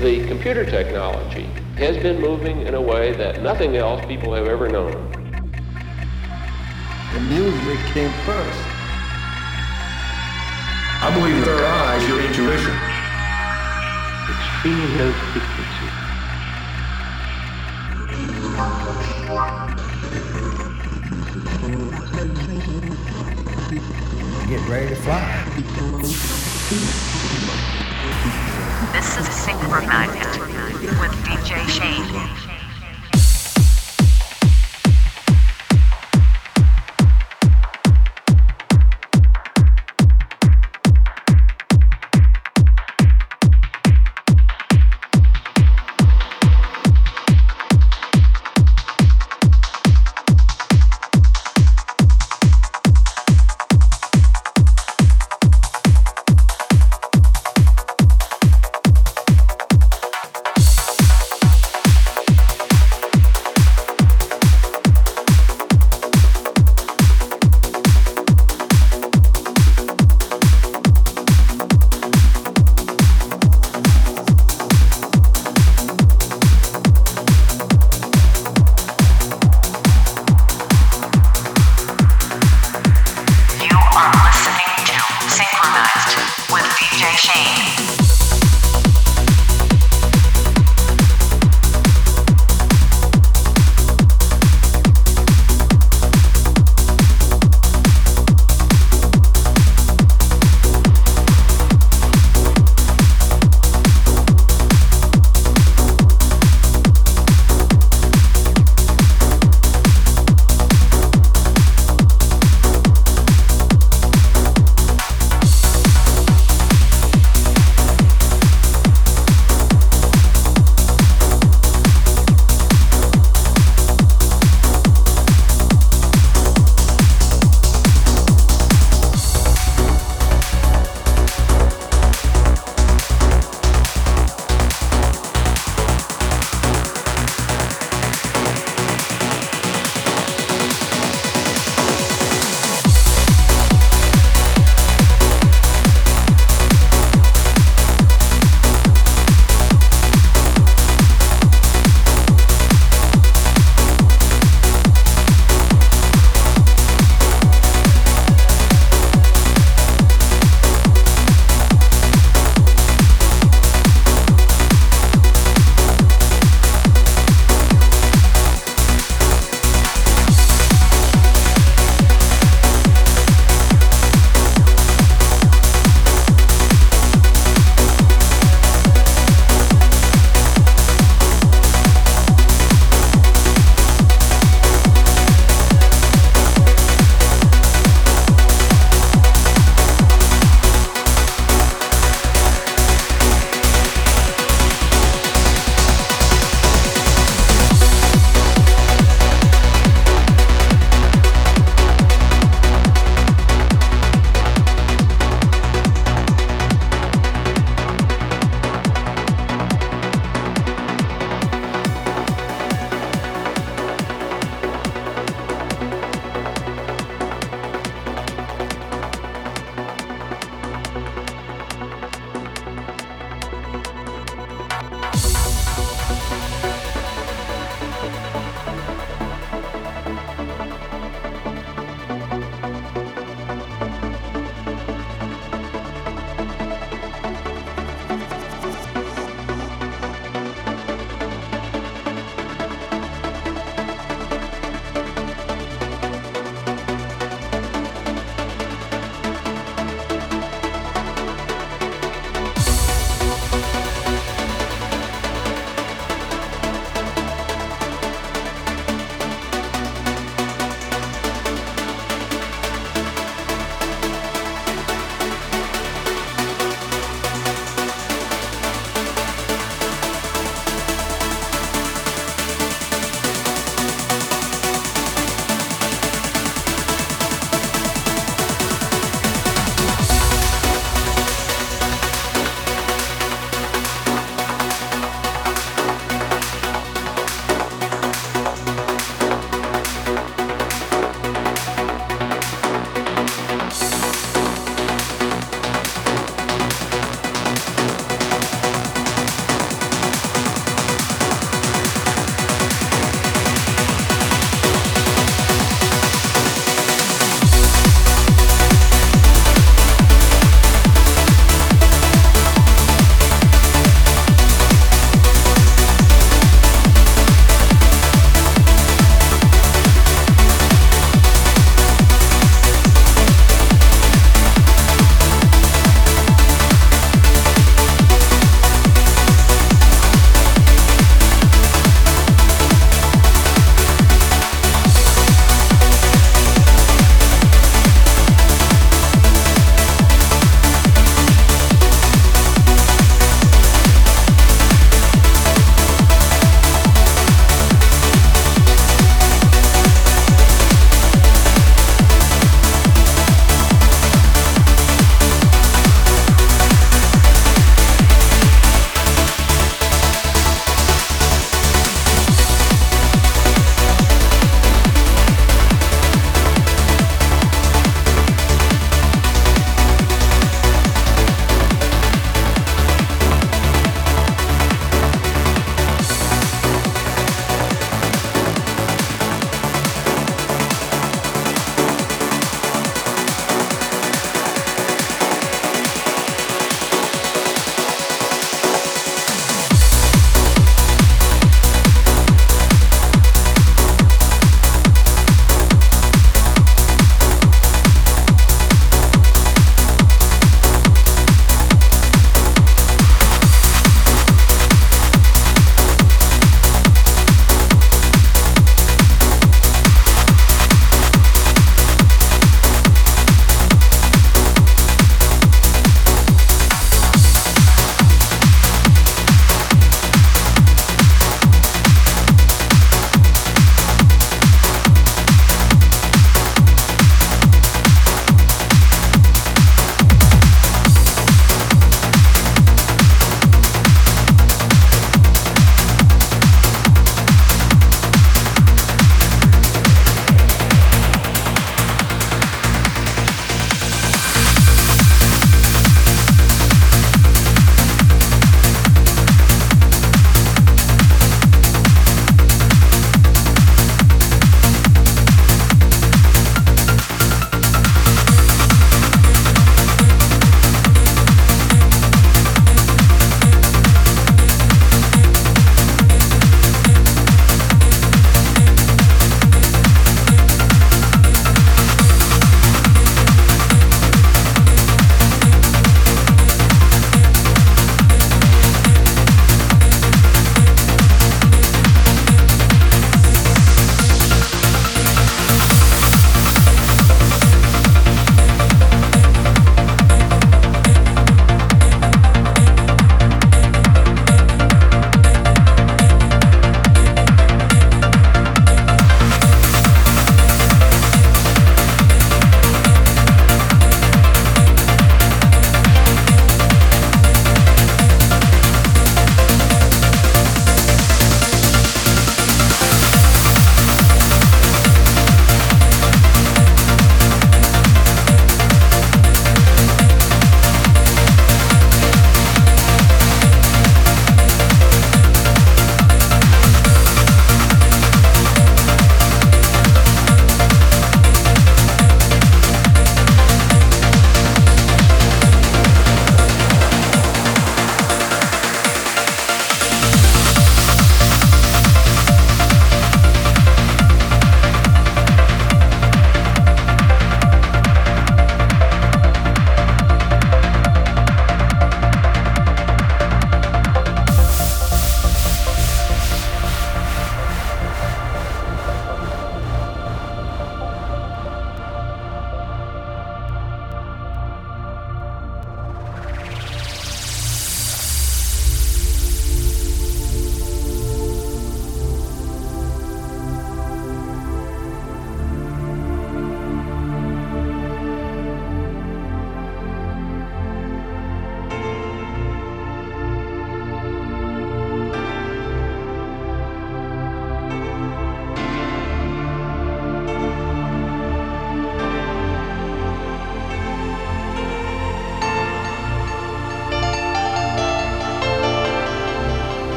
The computer technology has been moving in a way that nothing else people have ever known. The music came first. I believe with our eyes, your intuition. Extremely low frequency. Get ready to fly. This is Synchronized with DJ Shane.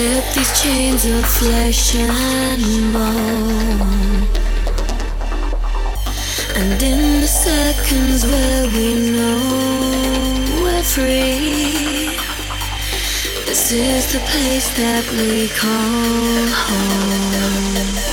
Let these chains of flesh and bone, and in the seconds where we know we're free, this is the place that we call home.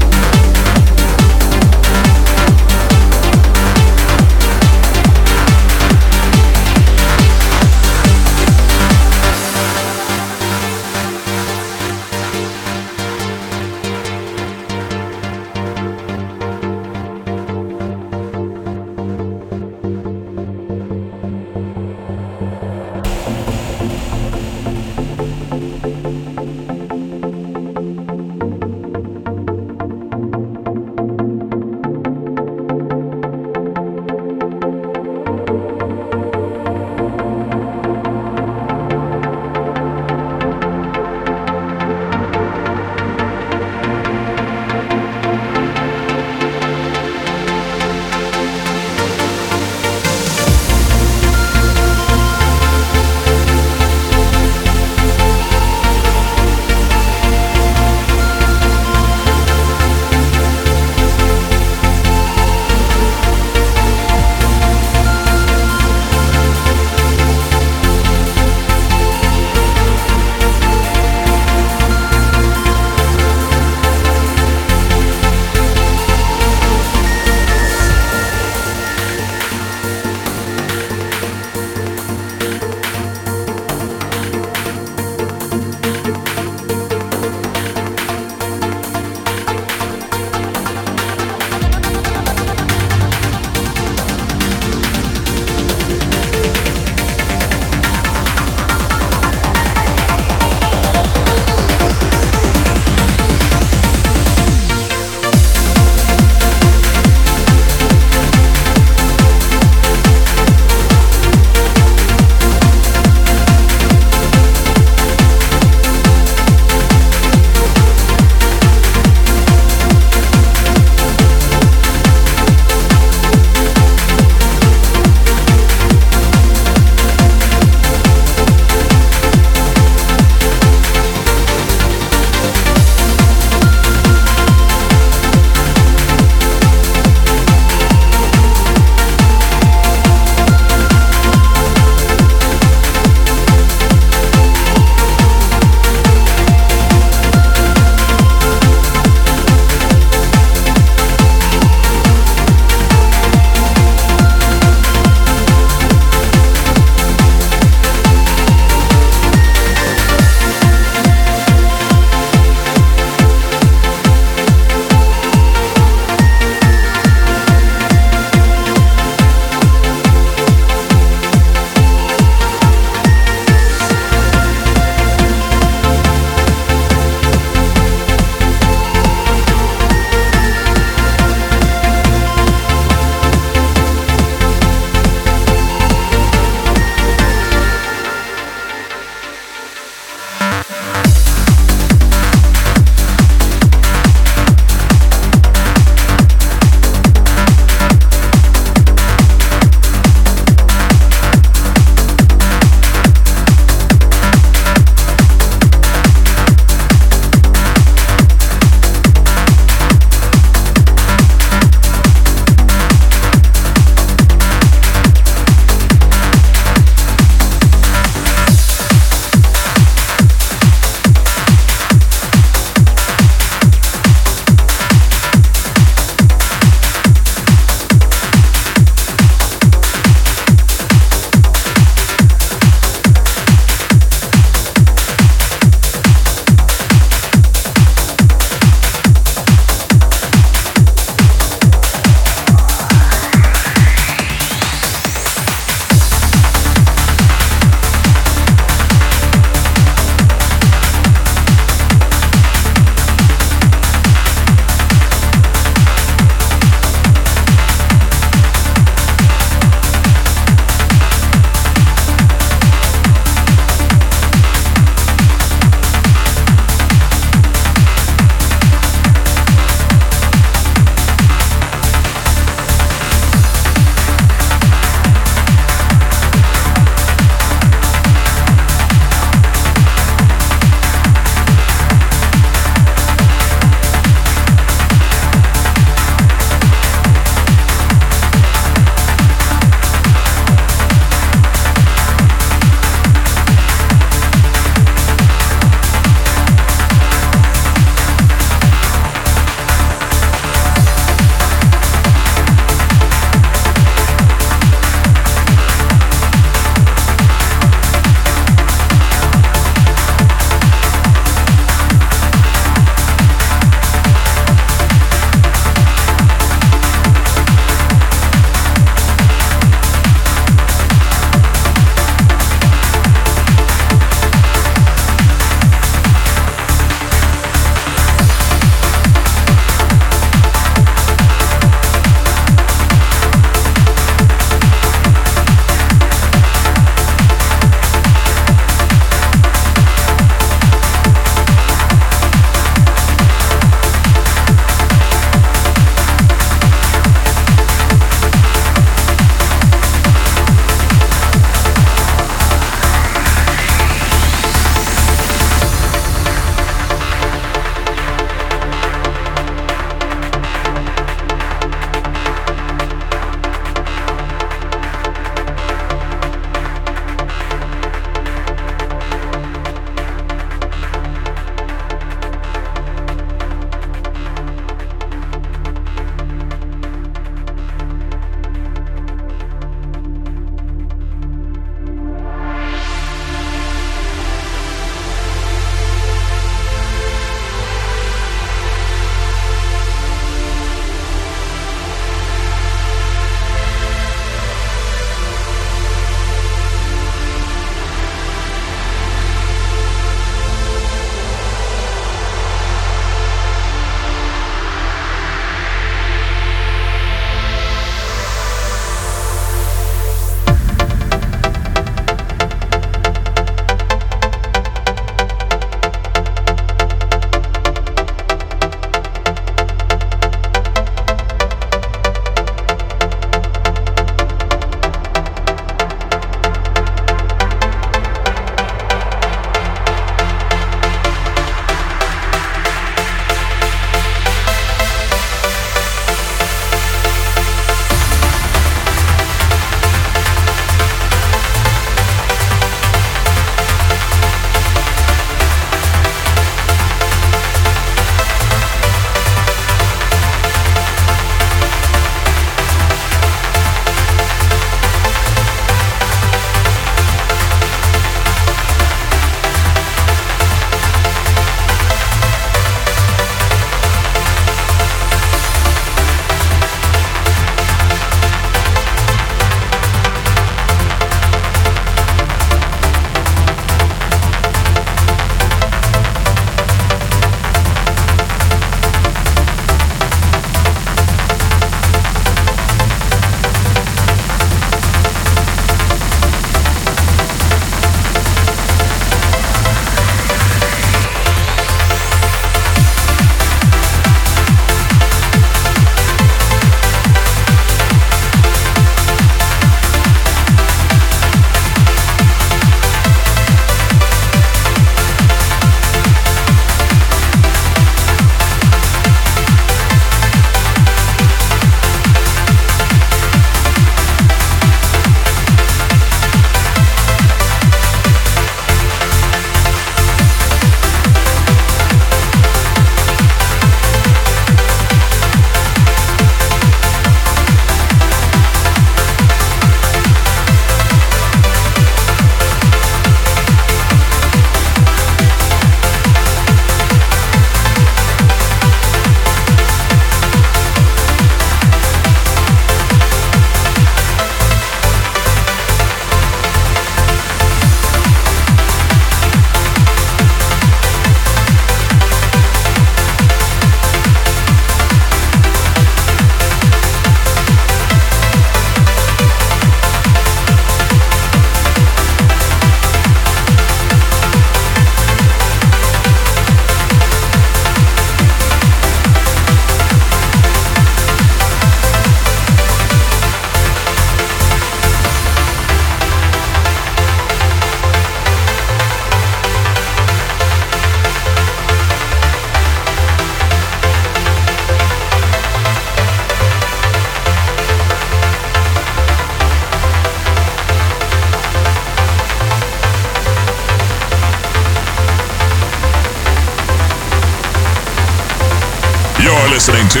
You're listening to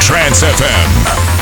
Trance FM.